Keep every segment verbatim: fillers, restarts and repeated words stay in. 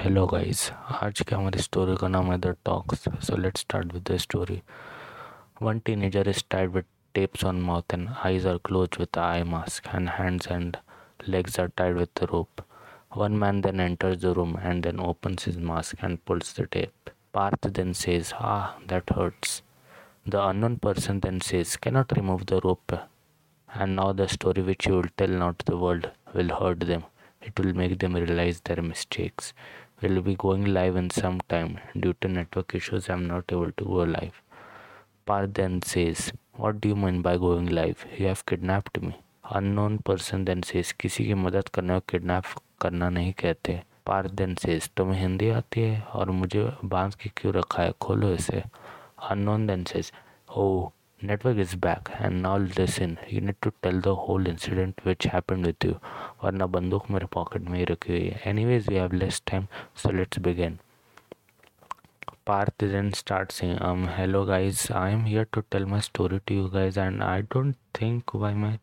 Hello guys, आज के हमारी स्टोरी का नाम है the talks. So let's start with the story. One teenager is tied with tapes on mouth and eyes are close with eye mask and hands and legs are tied with the rope. One man then enters the room and then opens his mask and pulls the tape. Parth then says, ah that hurts. The unknown person then says, cannot remove the rope and now the story which you will tell not the world will hurt them. It will make them realize their mistakes. We'll be going live in some time. Due to network issues, I'm not able to go live. Parth then says, what do you mean by going live? You have kidnapped me. Unknown person then says, किसी की मदद करने और kidnap करना नहीं कहते. Parth then says, तुम्हें हिंदी आती है और मुझे बांस के क्यों रखा है, खोलो इसे. Unknown then says, oh, network is back and now listen, you need to tell the whole incident which happened with you, वरना बंदूक मेरे पॉकेट में ही रखी हुई है. Anyways, we have less time, so let's begin. Parth then starts saying, um, hello guys, I am here to tell my story to you guys and I don't think why my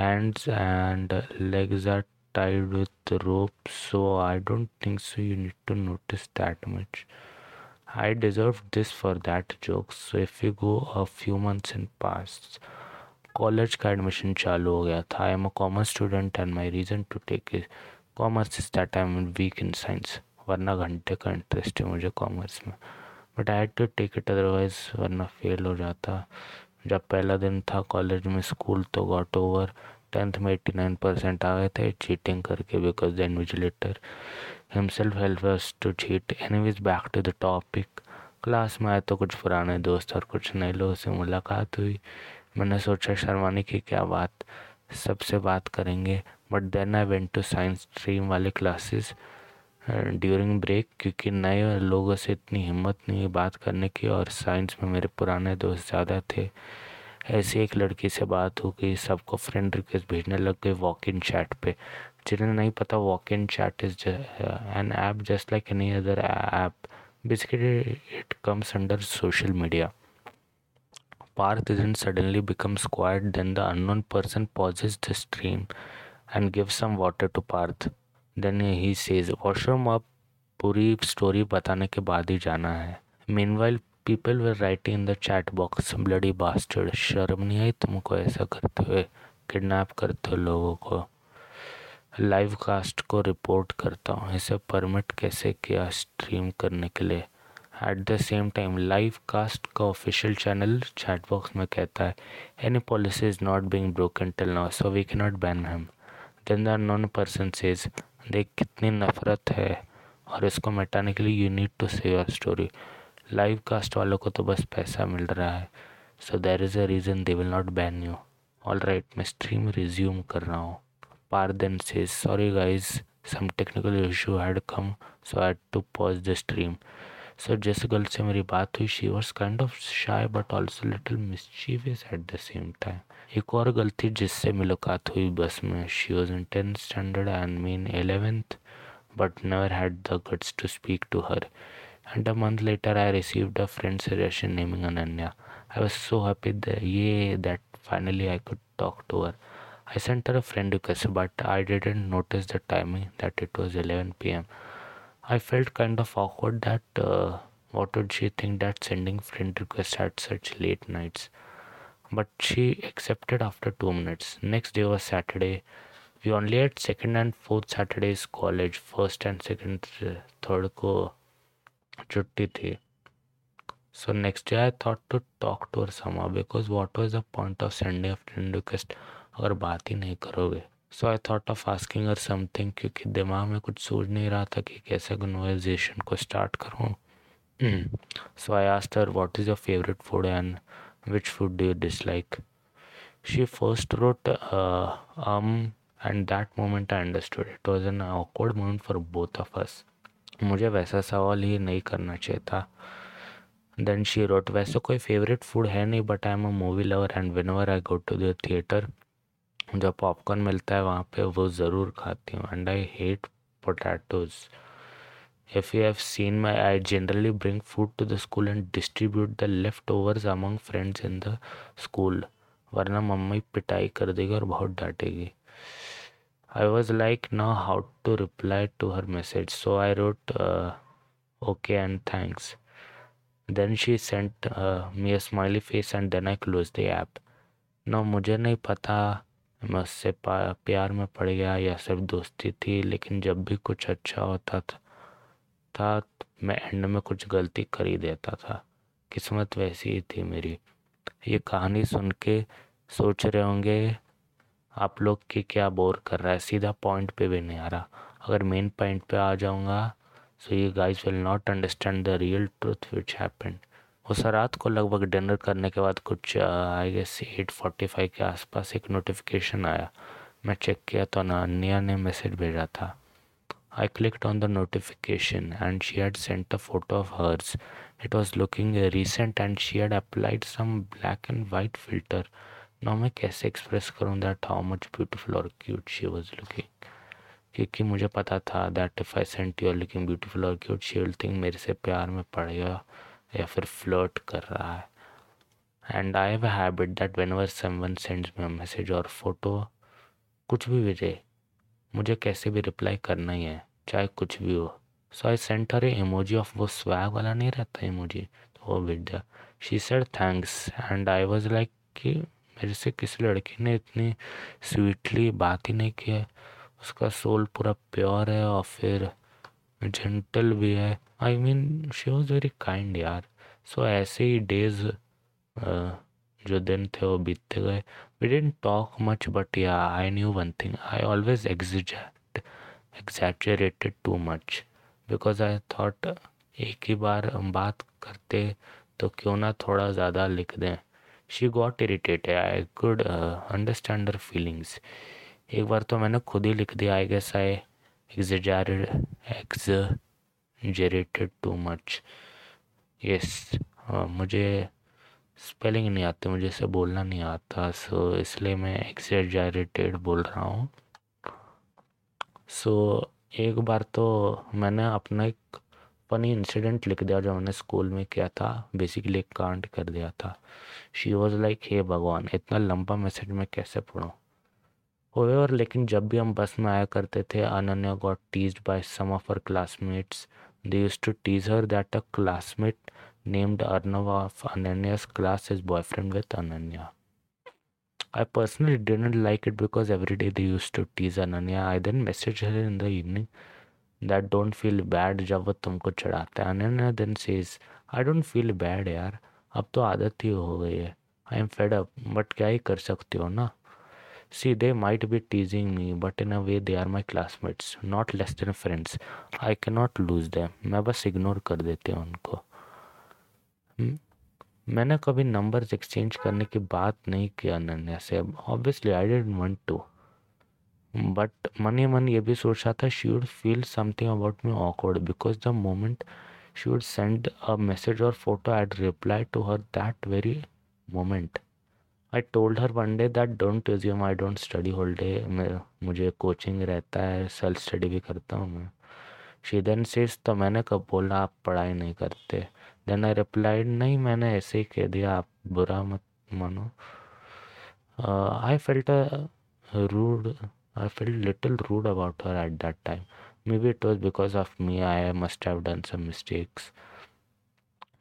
hands and legs are tied with the rope, so I don't think so you need to notice that much. I deserve this for that joke. So if you go a few months in past, college का admission चालू हो गया था. I am a commerce student and my reason to take it, commerce is that I am weak in science. वरना घंटे का interest है मुझे commerce में. But I had to take it otherwise वरना fail हो जाता. जब पहला दिन था college में school तो got over. टेंथ में eighty-nine percent आ गए थे चीटिंग करके because the invigilator himself help us to cheat. Anyways back to the topic. Class में आए तो कुछ पुराने दोस्त और कुछ नए लोगों से मुलाकात हुई. मैंने सोचा शर्माने की क्या बात, सबसे बात करेंगे. But then I went to science stream वाले क्लासेस ड्यूरिंग ब्रेक क्योंकि नए लोगों से इतनी हिम्मत नहीं बात करने की और साइंस में मेरे पुराने दोस्त ज़्यादा थे. ऐसी एक लड़की से बात हो गई, सबको फ्रेंड रिक्वेस्ट भेजने लग गए walk-in chat पे. जिन्हें नहीं पता walk-in chat is an app just like any other app. Basically it comes under social media. Parth then suddenly becomes quiet. Then the unknown person pauses the stream and gives some water to Parth. Then he says, washroom up, पूरी story बताने के बाद ही जाना है. Meanwhile, people were writing in the chat box, bloody bastard, शर्म नहीं आई तुमको ऐसा करते हुए, किडनैप करते हो लोगों को. लाइव कास्ट को रिपोर्ट करता हूँ, इसे परमिट कैसे किया स्ट्रीम करने के लिए. At the same time live cast का ऑफिशियल चैनल चैट बॉक्स में कहता है, any policy is not being broken till now so we can not ban him. Then the unknown person says, देख कितनी नफरत है और इसको मिटाने के लिए you need to save your story. Live cast वालों को तो बस पैसा मिल रहा है, so there is a reason they will not ban you. All right, मैं स्ट्रीम रिज्यूम कर रहा हूँ. Parth then says, sorry guys, some technical issue had come so I had to pause the stream. So जिस girl से मेरी बात हुई, she was kind of shy but also little mischievous at the same time. एक और girl थी जिससे मुलाकात हुई बस में. She was in tenth standard and me in eleventh but never had the guts to speak to her. And a month later, I received a friend suggestion naming Ananya. I was so happy that, yeah, that finally I could talk to her. I sent her a friend request, but I didn't notice the timing that it was eleven p.m. I felt kind of awkward that uh, what would she think that sending friend requests at such late nights. But she accepted after two minutes. Next day was Saturday. We only had second and fourth Saturdays college. First and second, third ko छुट्टी थी. So next day I thought to talk to her somehow because what was the point of sending a friend request अगर बात ही नहीं करोगे. So I thought of asking her something क्योंकि दिमाग में कुछ सोच नहीं रहा था कि कैसे कन्वर्सेशन को स्टार्ट करूँ. So I asked her what is your favourite food and which food do you dislike. She first wrote um and that moment I understood it was an awkward moment for both of us. मुझे वैसा सवाल ही नहीं करना चाहिए था. Then she wrote, वैसे कोई favourite food है नहीं but I am a movie lover and whenever I go to the theatre जो पॉपकॉर्न मिलता है वहाँ पे वो ज़रूर खाती हूँ and I hate potatoes. If you have seen my, I generally bring food to the school and distribute the leftovers among friends in the school, वरना मम्मी पिटाई कर देगी और बहुत डांटेगी. I was like, now how to reply to her message. So I wrote, uh, okay and thanks. Then she sent uh, me a smiley face and then I closed the app. Now मुझे नहीं पता मैं उससे प्यार में पड़ गया या सिर्फ दोस्ती थी, लेकिन जब भी कुछ अच्छा होता था, था मैं एंड में कुछ गलती कर ही देता था। किस्मत वैसी ही थी मेरी। ये कहानी सुन के सोच रहे होंगे आप लोग कि क्या बोर कर रहा है, सीधा पॉइंट पे भी नहीं आ रहा। अगर मेन पॉइंट पे आ जाऊँगा सो ये guys will not understand the real truth which happened. वो सर रात को लगभग डिनर करने के बाद कुछ I guess at forty five के आसपास एक नोटिफिकेशन आया। मैं चेक किया तो अनन्या ने मैसेज भेजा था। I clicked on the notification and she had sent a photo of hers. It was looking recent and she had applied some black and white filter. ना मैं कैसे एक्सप्रेस करूँ दैट हाउ मच ब्यूटीफुल और cute she was looking, क्योंकि मुझे पता था that if I sent you are looking beautiful और क्यूट शी विल थिंक मेरे से प्यार में पड़ गया या फिर फ्लर्ट कर रहा है। And I have a habit that whenever someone sends me a message और फोटो कुछ भी भेजे, मुझे कैसे भी रिप्लाई करना ही है चाहे कुछ भी हो। So I sent her emoji of वो स्वैग वाला नहीं रहता इमोजी, तो वो भेज दिया। She said thanks and I was like कि मेरे से किसी लड़की ने इतनी स्वीटली बात ही नहीं की है। उसका सोल पूरा प्योर है और फिर जेंटल भी है। I mean she was very kind यार। सो so, ऐसे ही डेज जो दिन थे वो बीतते गए। We didn't talk much but yeah I knew one thing, I always exact exaggerated too much because I thought एक ही बार हम बात करते तो क्यों ना थोड़ा ज़्यादा लिख दें। She got irritated, I could understand her feelings. एक बार तो मैंने खुद ही लिख दिया I guess I exaggerated too much. yes uh, मुझे स्पेलिंग नहीं आती, मुझे इसे बोलना नहीं आता, सो so, इसलिए मैं exaggerated बोल रहा हूँ। सो so, एक बार तो मैंने अपना एक फनी इंसिडेंट लिख दिया जो मैंने स्कूल में किया था, बेसिकली एक कांड कर दिया था। शी वॉज लाइक हे भगवान इतना लंबा मैसेज मैं कैसे पढ़ूँ। और लेकिन जब भी हम बस में आया करते थे Ananya got teased by some of her classmates. They used to tease her that a classmate named Arnav of Ananya's class is boyfriend with Ananya. I personally didn't like it because every day they used to tease Ananya. I then message her in the evening that don't feel bad जब वो तुमको चढ़ाता है। Ananya then says I don't feel bad यार, अब तो आदत ही हो गई है, I am fed up, but क्या ही कर सकते हो ना। See, they might be teasing me, but in a way they are my classmates, not less than friends. I cannot lose them. मैं बस इग्नोर कर देते हूँ उनको। hmm? मैंने कभी नंबर्स एक्सचेंज करने की बात नहीं की अनन्या से। Obviously, I didn't want to. But मन ही मन ये भी सोच रहा था she would feel something about me awkward because the moment she would send a message or photo, I'd reply to her that very moment. I told her one day that don't assume I don't study whole day, मुझे coaching रहता है, self study भी करता हूँ मैं। She then says तो मैंने कब बोला आप पढ़ाई नहीं करते। देन आई रिप्लाइड नहीं मैंने ऐसे ही कह दिया, आप बुरा मत मानो। I felt rude I felt little rude about her at that time. Maybe it was because of me, I must have done some mistakes.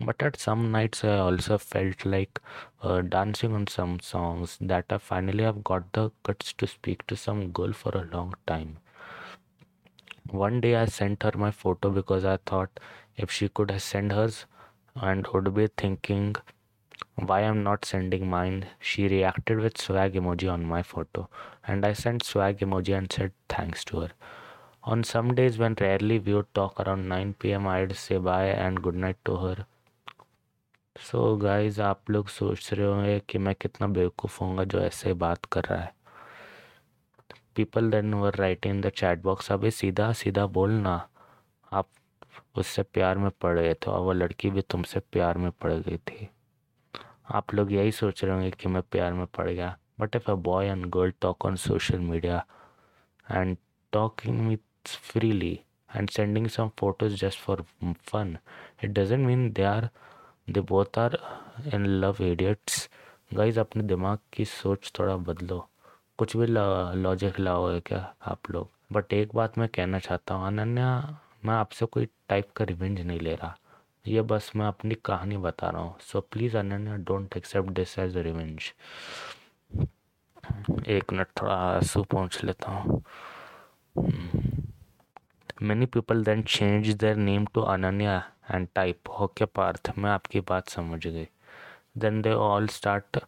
But at some nights I also felt like uh, dancing on some songs that I finally have got the guts to speak to some girl for a long time. One day I sent her my photo because I thought if she could send hers and would be thinking why I'm not sending mine. She reacted with swag emoji on my photo and I sent swag emoji and said thanks to her. On some days when rarely we would talk around nine p.m. I'd say bye and good night to her. So so guys आप लोग सोच रहे होंगे कि मैं कितना बेवकूफ़ होऊंगा जो ऐसे बात कर रहा है। People then were writing in the chat box अभी सीधा सीधा बोलना आप उससे प्यार में पड़ गए थे और वो लड़की भी तुमसे प्यार में पड़ गई थी। आप लोग यही सोच रहे होंगे कि मैं प्यार में पड़ गया। But if a boy and girl talk on social media and talking with freely and sending some photos just for fun it doesn't mean they are they both are in love idiots. Guys अपने दिमाग की सोच थोड़ा बदलो। कुछ भी logic खिलाओगे क्या आप लोग। बट एक बात मैं कहना चाहता हूँ अनन्या, मैं आपसे कोई टाइप का रिवेंज नहीं ले रहा, ये बस मैं अपनी कहानी बता रहा हूँ। So please Ananya don't accept this as revenge. एक मिनट थोड़ा आंसू पहुँच लेता हूँ। Many people then change their name to Ananya and type okay Parth, मैं आपकी बात समझ गई। Then they all start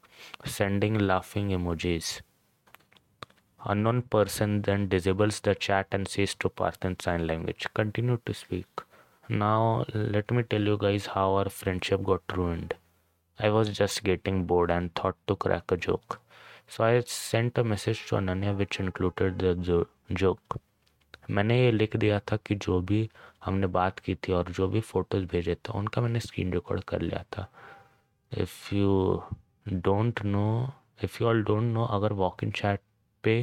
sending laughing emojis. Unknown person then disables the chat and says to Parth in sign language, continue to speak. Now let me tell you guys how our friendship got ruined. I was just getting bored and thought to crack a joke. So I sent a message to Ananya which included the jo- joke. मैंने ये लिख दिया था कि जो भी हमने बात की थी और जो भी फोटोज़ भेजे थे उनका मैंने स्क्रीन रिकॉर्ड कर लिया था। If you don't know, if you all don't know, अगर walk-in chat पे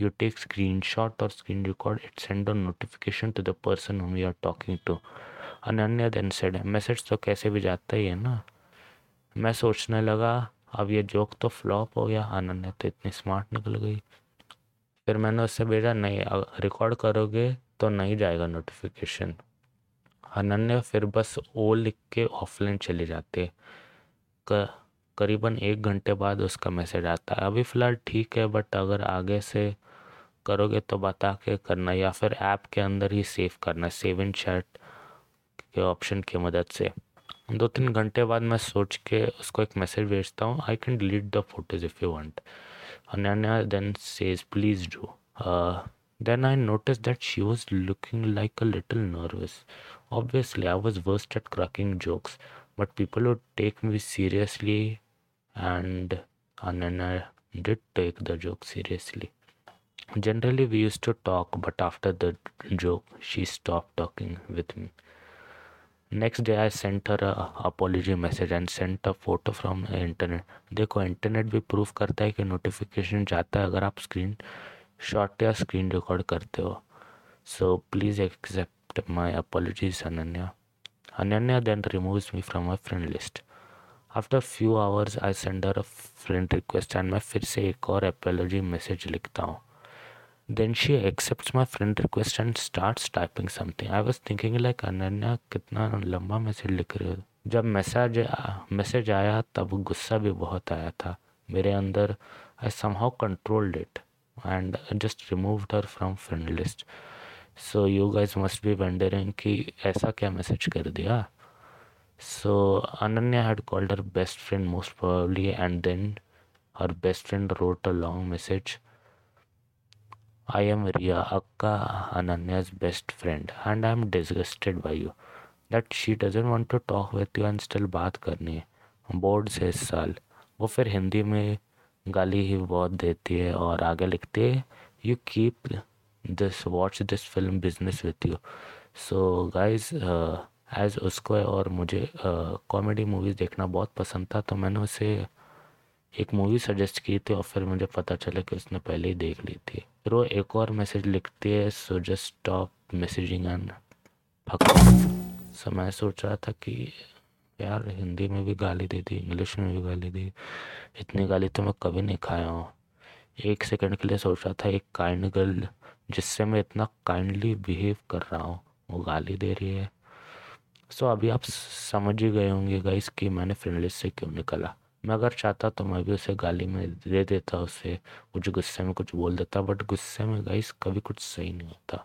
you take screenshot or screen record, it send a notification to the person whom you are talking to. Ananya then said, message तो कैसे भी जाता ही है ना। मैं सोचने लगा अब ये जोक तो फ्लॉप हो गया, अनन्या तो इतनी स्मार्ट निकल गई। फिर मैंने उससे भेजा नहीं रिकॉर्ड करोगे तो नहीं जाएगा नोटिफिकेशन। अनन्या फिर बस ओ लिख के ऑफलाइन चली जाती है। क... करीबन एक घंटे बाद उसका मैसेज आता है, अभी फ़िलहाल ठीक है बट अगर आगे से करोगे तो बता के करना या फिर ऐप के अंदर ही सेव करना, सेव इन चैट के ऑप्शन की मदद से। दो तीन घंटे बाद मैं सोच के उसको एक मैसेज भेजता हूँ, I can delete the photos if you want. Ananya then says please do. Then I notice that she was looking like a little nervous. Obviously I was worst at cracking jokes but people would take me seriously and Ananya did take the joke seriously. Generally we used to talk but after the joke she stopped talking with me. Next day I sent her a apology message and sent a photo from internet. देखो internet भी proof करता है कि notification जाता है अगर आप screenshot या स्क्रीन रिकॉर्ड करते हो। So please accept my apologies Ananya. Ananya then removes me from my friend list. After few hours I sender a friend request and मैं फिर से एक और एपोलॉजी मैसेज लिखता हूँ। Then she accepts my friend request and starts typing something. I was thinking like Ananya कितना लंबा message लिख रहे हो। जब मैसेज मैसेज आया तब गुस्सा भी बहुत आया था मेरे अंदर। I somehow controlled it and just removed her from friend list. So you guys must be wondering कि ऐसा क्या मैसेज कर दिया। So Ananya had called her best friend most probably and then her best friend wrote a long message. I am Ria, Akka, Ananya's best friend and I am disgusted by you. That she doesn't want to talk with you and still बात करनी है, board से इस साल। वो फिर हिंदी में गाली ही बहुत देती है और आगे लिखती है you keep this, watch this film business with you. So guys, uh, as उसको और मुझे कॉमेडी मूवीज़ देखना बहुत पसंद था तो मैंने उसे एक मूवी सजेस्ट की थी और फिर मुझे पता चला कि उसने पहले ही देख ली थी। फिर वो एक और मैसेज लिखती है so just stop messaging and fuck. So मैं सोच रहा था कि यार हिंदी में भी गाली दे दी, इंग्लिश में भी गाली दी, इतनी गाली तो मैं कभी नहीं खाया हूँ। एक सेकेंड के लिए सोच रहा था एक काइंड गर्ल जिससे मैं इतना काइंडली बिहेव कर रहा हूँ वो गाली दे रही है। सो so, अभी आप समझ ही गए होंगे गाइस कि मैंने फ्रेंड लिस्ट से क्यों निकला। मैं अगर चाहता तो मैं भी उसे गाली में दे देता, उसे मुझे गुस्से में कुछ बोल देता बट गुस्से में गाइस कभी कुछ सही नहीं होता,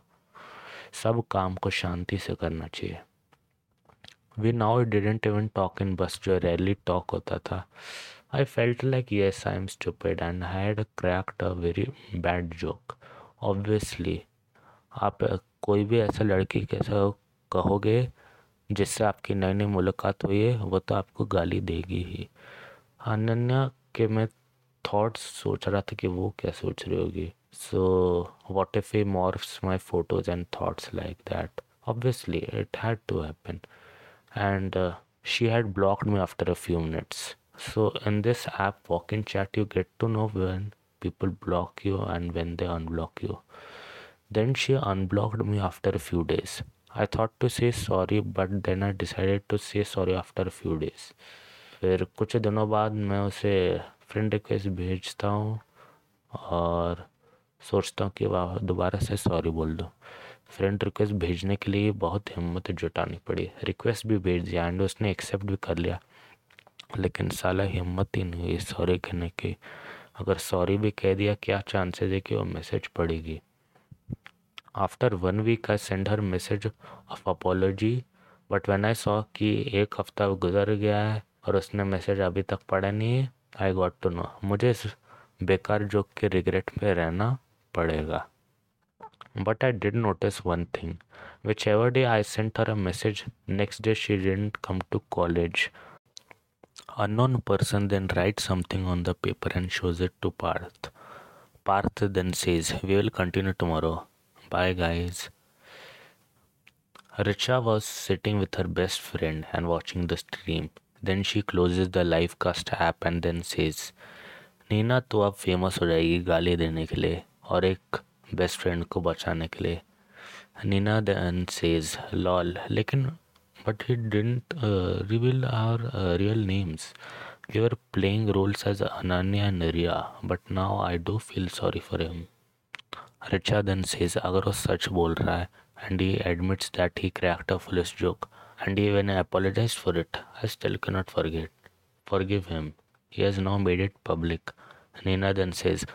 सब काम को शांति से करना चाहिए। We now didn't even talk in bus, जो रेयरली टॉक होता था। I felt like yes I am stupid and I had cracked a very bad joke. Obviously आप कोई भी ऐसा लड़की कैसा कहोगे जिससे आपकी नई नई मुलाकात हुई है वो तो आपको गाली देगी ही। अनन्या के मैं थॉट्स सोच रहा था कि वो क्या सोच रही होगी। So what if he morphs my photos and thoughts like that. Obviously it had to happen and she had blocked me after a few minutes. So in this app walk in chat you get to know when people block you and when they unblock you. Then she unblocked me after a few days. I thought to say sorry but then I decided to say sorry after a few days. फिर कुछ दिनों बाद मैं उसे friend request भेजता हूँ और सोचता हूँ कि दोबारा से सॉरी बोल दूँ। फ्रेंड रिक्वेस्ट भेजने के लिए बहुत हिम्मत जुटानी पड़ी, रिक्वेस्ट भी भेज दिया एंड उसने एक्सेप्ट भी कर लिया, लेकिन साला हिम्मत ही नहीं हुई सॉरी कहने की। अगर सॉरी भी कह दिया क्या चांसेस है कि वो मैसेज पड़ेगी। After one week I send her message of apology, but when I saw कि एक हफ्ता गुजर गया है और उसने मैसेज अभी तक पढ़ा नहीं है, आई गॉट टू नो मुझे इस बेकार जोक के रिग्रेट में रहना पड़ेगा। But I did notice one thing, whichever day I sent her a message next day she didn't come to college. Unknown person then writes something on the paper and shows it to Parth. Parth then says, "We will continue tomorrow. Bye, guys." Richa was sitting with her best friend and watching the stream. Then she closes the livecast app and then says, "Nina, तो अब famous हो जाएगी गाली देने के लिए और एक best friend को बचाने के लिए." Nina then says, "Lol." लेकिन But he didn't uh, reveal our uh, real names. We were playing roles as Ananya and Ria, but now I do feel sorry for him. Richa then says, अगर वो सच बोल रहा है, and he admits that he cracked a foolish joke, and he even apologized for it. I still cannot forget. Forgive him. He has now made it public. Nina then says,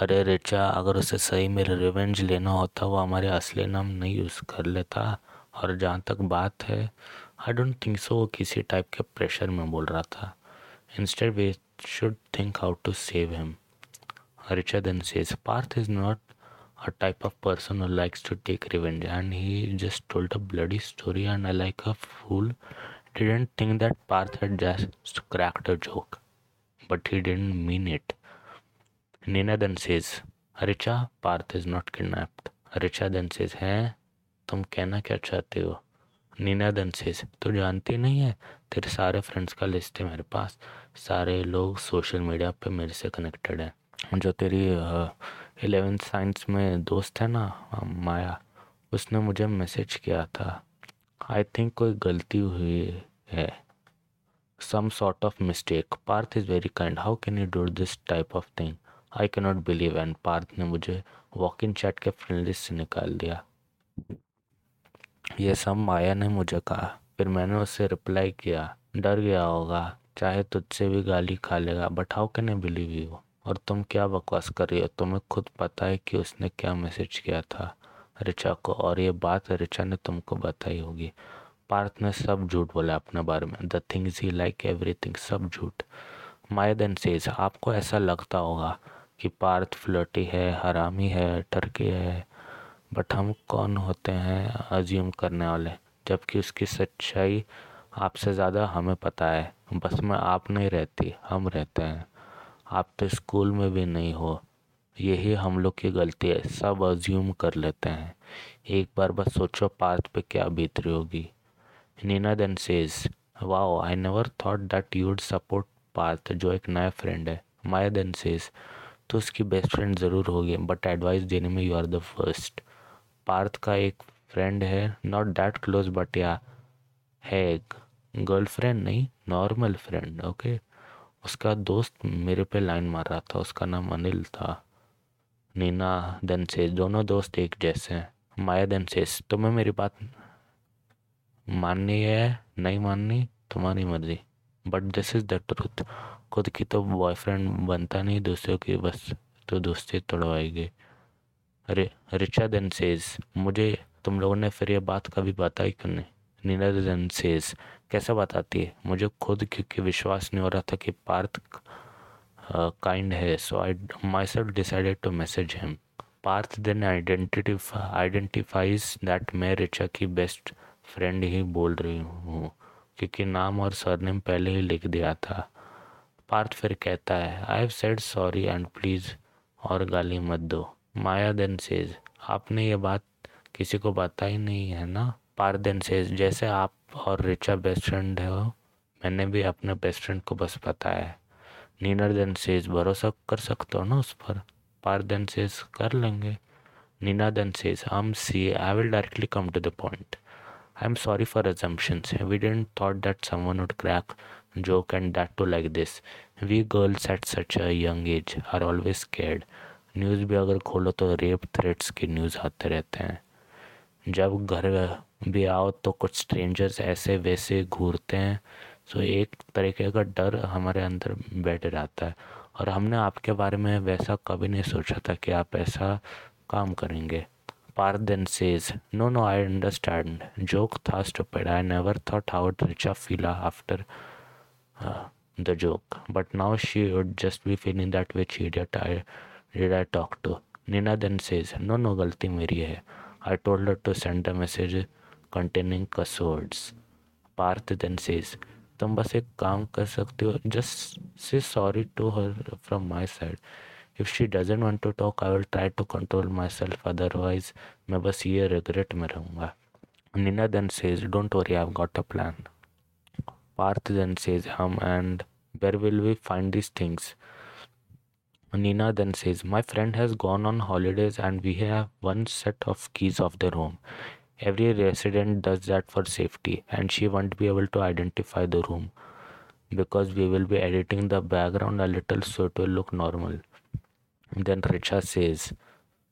अरे रिचा, अगर उसे सही में रिवेंज लेना होता वो हमारे असली नाम नहीं यूज़ कर लेता। और जहाँ तक बात है, आई डोंट थिंक सो वो किसी टाइप के प्रेशर में बोल रहा था। Instead we should think how to save him. Richa then says, Parth is not a type of person who likes to take revenge and he just told a bloody story and I like a fool didn't think that Parth had just cracked a joke but he didn't mean it. Nina then says, Richa, Parth is not kidnapped. Richa then says, हैं तुम कहना क्या चाहते हो? Neena then says, तो जानती नहीं है तेरे सारे फ्रेंड्स का लिस्ट है मेरे पास, सारे लोग सोशल मीडिया पे मेरे से कनेक्टेड हैं। जो तेरी इलेवेंथ साइंस में दोस्त है ना माया, उसने मुझे मैसेज किया था। आई थिंक कोई गलती हुई है, some sort of mistake. Parth is very kind, how can you do this type of thing? I can not believe. And Parth ने मुझे वॉक इन चैट के फ्रेंड लिस्ट से निकाल दिया। ये सब माया ने मुझे कहा, फिर मैंने उससे रिप्लाई किया। डर गया होगा, चाहे तुझसे भी गाली खा लेगा, but how can I believe you? और तुम क्या बकवास कर रही हो, तुम्हें खुद पता है कि उसने क्या मैसेज किया था रिचा को, और ये बात रिचा ने तुमको बताई होगी। पार्थ ने सब झूठ बोला अपने बारे में, the things he like everything, सब झूठ। माया देन सेज, आपको ऐसा लगता होगा कि पार्थ फ्लर्टी है, हरामी है, टर्की है, बट हम कौन होते हैं अज्यूम करने वाले, जबकि उसकी सच्चाई आपसे ज़्यादा हमें पता है। बस में आप नहीं रहती, हम रहते हैं। आप तो स्कूल में भी नहीं हो, यही हम लोग की गलती है, सब अज्यूम कर लेते हैं। एक बार बस सोचो पार्थ पे क्या बीत रही होगी। Nina then says, wow, I never thought that you would support Parth जो एक नया फ्रेंड है। माया देन सेज, तो उसकी बेस्ट फ्रेंड ज़रूर होगी, बट एडवाइस देने में you are the first. Parth का एक फ्रेंड है, नॉट दैट क्लोज बट या है, एक गर्लफ्रेंड नहीं, नॉर्मल फ्रेंड। ओके, उसका दोस्त मेरे पे लाइन मार रहा था, उसका नाम अनिल था। नीना देन सेज, दोनों दोस्त एक जैसे हैं। माया देन सेज, तुम्हें मेरी बात माननी है नहीं माननी तुम्हारी मर्जी, but this is the truth. खुद की तो बॉयफ्रेंड बनता नहीं, दूसरों की बस तो दोस्ती तोड़वाएगी। अरे रिचा देन सेज, मुझे तुम लोगों ने फिर ये बात कभी बताई क्यों नहीं? नीना देन सेज, कैसे बताती है मुझे खुद, क्योंकि विश्वास नहीं हो रहा था कि पार्थ काइंड है, so I myself decided to message him. Parth then identify identifies that मैं रिचा की बेस्ट फ्रेंड ही बोल रही हूँ, क्योंकि नाम और सरनेम पहले ही लिख दिया था। पार्थ फिर कहता है, I have said sorry and please और गाली मत दो। माया देन सेज, आपने ये बात किसी को बताई नहीं है ना? पार्थ देन सेज, जैसे आप और रिचा बेस्ट फ्रेंड हो, मैंने भी अपने बेस्ट फ्रेंड को बस बताया है। नीना देन सेज, भरोसा कर सकते हो ना उस पर? पार्थ देन सेज, कर लेंगे। Nina then says, hmm see I will directly come to the point. I am sorry for assumptions. We didn't thought that someone would crack joke and that too like this. We girls at such a young age are always scared. News भी अगर खोलो तो rape threats के news आते रहते हैं। जब घर भी आओ तो कुछ स्ट्रेंजर्स ऐसे वैसे घूरते हैं। सो एक तरीके का डर हमारे अंदर बैठ रहता है और हमने आपके बारे में वैसा कभी नहीं सोचा था कि आप ऐसा काम करेंगे। Parth then says, No, no, I understand. Joke tha stupid. I never thought how would Richa feel after uh, the joke. But now she would just be feeling that which idiot I did I talk to. Nina then says, No, no, galti meri hai. I told her to send a message containing cuss words. Parth then says, Tum bas ek kaam kar sakte ho. Just say sorry to her from my side. If she doesn't want to talk, I will try to control myself. Otherwise, मैं बस ये regret में रहूँगा. Nina then says, Don't worry, I've got a plan. Parth then says, Hum, and where will we find these things? Nina then says, My friend has gone on holidays and we have one set of keys of the room. Every resident does that for safety and she won't be able to identify the room because we will be editing the background a little so it will look normal. Then Richa says,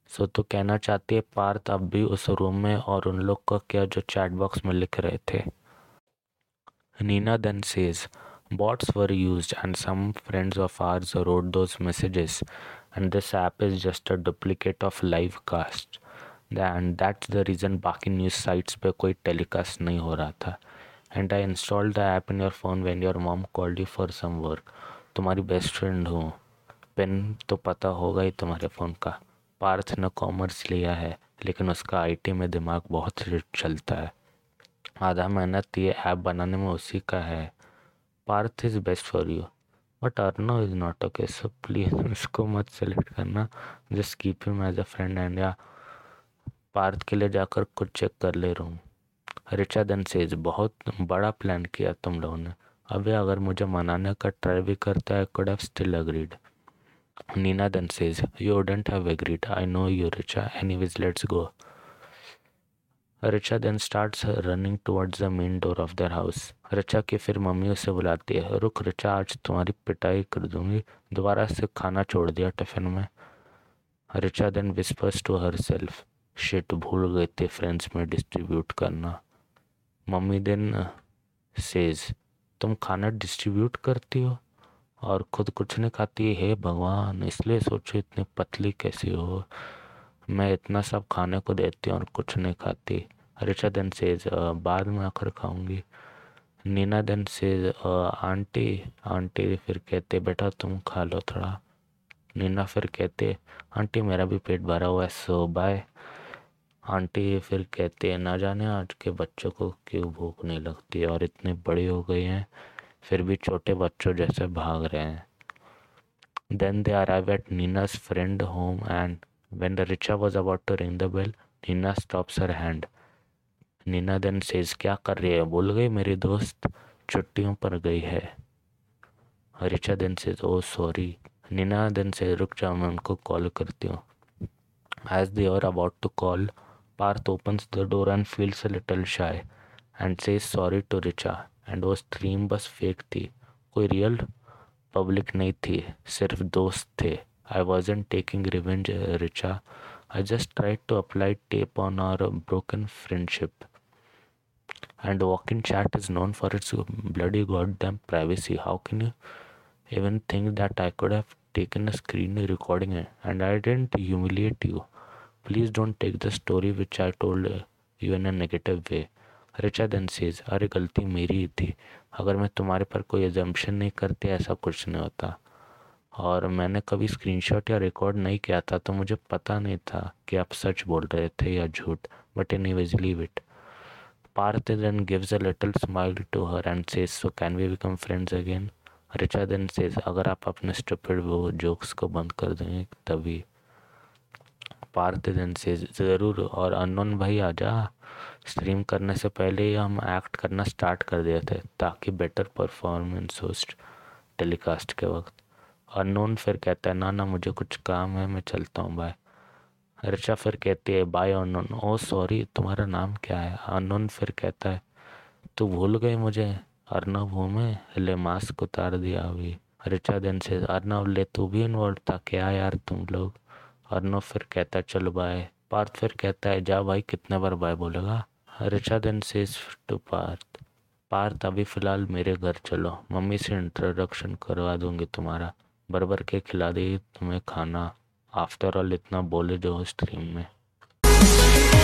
So तो कहना चाहती है पार्थ अब भी उस room में और उन लोग का क्या जो चैट बॉक्स में लिख रहे थे। Nina then says, Bots were used and some friends of ours wrote those messages and this app is just a duplicate of live cast and that's the reason बाकी न्यूज़ साइट्स पे कोई telecast नहीं हो रहा था and I installed the app in your phone when your mom called you for some work. तुम्हारी best friend हूँ। Pain तो पता होगा ही तुम्हारे फ़ोन का। पार्थ ने कॉमर्स लिया है लेकिन उसका आईटी में दिमाग बहुत चलता है। आधा मेहनत ये ऐप बनाने में उसी का है। Parth is best for you but अर्नो is not okay so please उसको मत सेलेक्ट करना। Just keep him as a friend and या पार्थ के लिए जाकर कुछ चेक कर ले रहा हूँ। रिचा देन सेज बहुत बड़ा प्लान किया तुम लोगों ने। अभी अगर मुझे मनाने का ट्राई भी करता है could have still agreed. Nina then says, You wouldn't have agreed. I know you, Richa. Anyways, let's go. Richa then starts running towards the main door of their house. Richa की फिर mummy उसे बुलाती है। रुक रिचा, आज तुम्हारी पिटाई कर दूंगी। दोबारा से खाना छोड़ दिया टिफिन में। Richa then whispers to herself, Shit, भूल गए थे फ्रेंड्स में डिस्ट्रीब्यूट करना। मम्मी then says, तुम खाना डिस्ट्रीब्यूट करती हो और ख़ुद कुछ नहीं खाती। है भगवान, इसलिए सोचो इतनी पतली कैसी हो। मैं इतना सब खाने को देती हूँ और कुछ नहीं खाती। रिचा देन सेज बाद में आकर खाऊंगी। Nina then says aunty aunty फिर कहते बेटा तुम खा लो थोड़ा। नीना फिर कहते आंटी मेरा भी पेट भरा हुआ है सो बाय। आंटी फिर कहते ना जाने आज के बच्चों को क्यों भूख नहीं लगती और इतने बड़े हो गए हैं फिर भी छोटे बच्चों जैसे भाग रहे हैं। Then they arrive at Nina's friend home and when Richa was about to ring the bell, Nina stops her hand. Nina then says, क्या कर रही है? बोल गई मेरी दोस्त छुट्टियों पर गई है। Richa then says, Oh sorry. Nina then says, रुक जाओ मैं उनको कॉल करती हूँ। As they are about to call, Parth opens the door and feels a little shy and says sorry to Richa. And वो स्ट्रीम बस fake थी, कोई रियल पब्लिक नहीं थी, सिर्फ दोस्त थे। I wasn't taking revenge Richa, I just tried to apply tape on our broken friendship and walk-in chat is known for its bloody goddamn privacy. How can you even think that I could have taken a screen recording and I didn't humiliate you? Please don't take the story which I told you in a negative way. Richa then says अरे गलती मेरी ही थी, अगर मैं तुम्हारे पर कोई assumption नहीं करती ऐसा कुछ नहीं होता और मैंने कभी स्क्रीनशॉट या रिकॉर्ड नहीं किया था तो मुझे पता नहीं था कि आप सच बोल रहे थे या झूठ but anyways leave it. Parth then gives a little smile to her and says so can we become friends again. Richa then says अगर आप अपने स्टूपिड वो जोक्स को बंद कर देंगे तभी। पार्थ देन सेज ज़रूर और अननोन भाई आजा, स्ट्रीम करने से पहले ही हम एक्ट करना स्टार्ट कर दिए थे ताकि बेटर परफॉर्मेंस हो टेलीकास्ट के वक्त। अननोन फिर कहता है ना ना मुझे कुछ काम है मैं चलता हूँ बाय। रिचा फिर कहती है बाय अननोन। ओ सॉरी तुम्हारा नाम क्या है? अननोन फिर कहता है तू भूल गई मुझे, अर्नव हूँ मैं, ले मास्क उतार दिया अभी। रिचा देन से अर्नव ले तू भी इन्वॉल्व था क्या यार तुम लोग। अर्नव फिर कहता है चलो बाय। पार्थ फिर कहता है जा भाई कितने बार बाय बोलेगा। Richa then says to Parth, Parth अभी फ़िलहाल मेरे घर चलो, मम्मी से इंट्रोडक्शन करवा दूंगी तुम्हारा, बर्बर के खिला देगी तुम्हें खाना। आफ्टर ऑल इतना बोले जो स्ट्रीम में।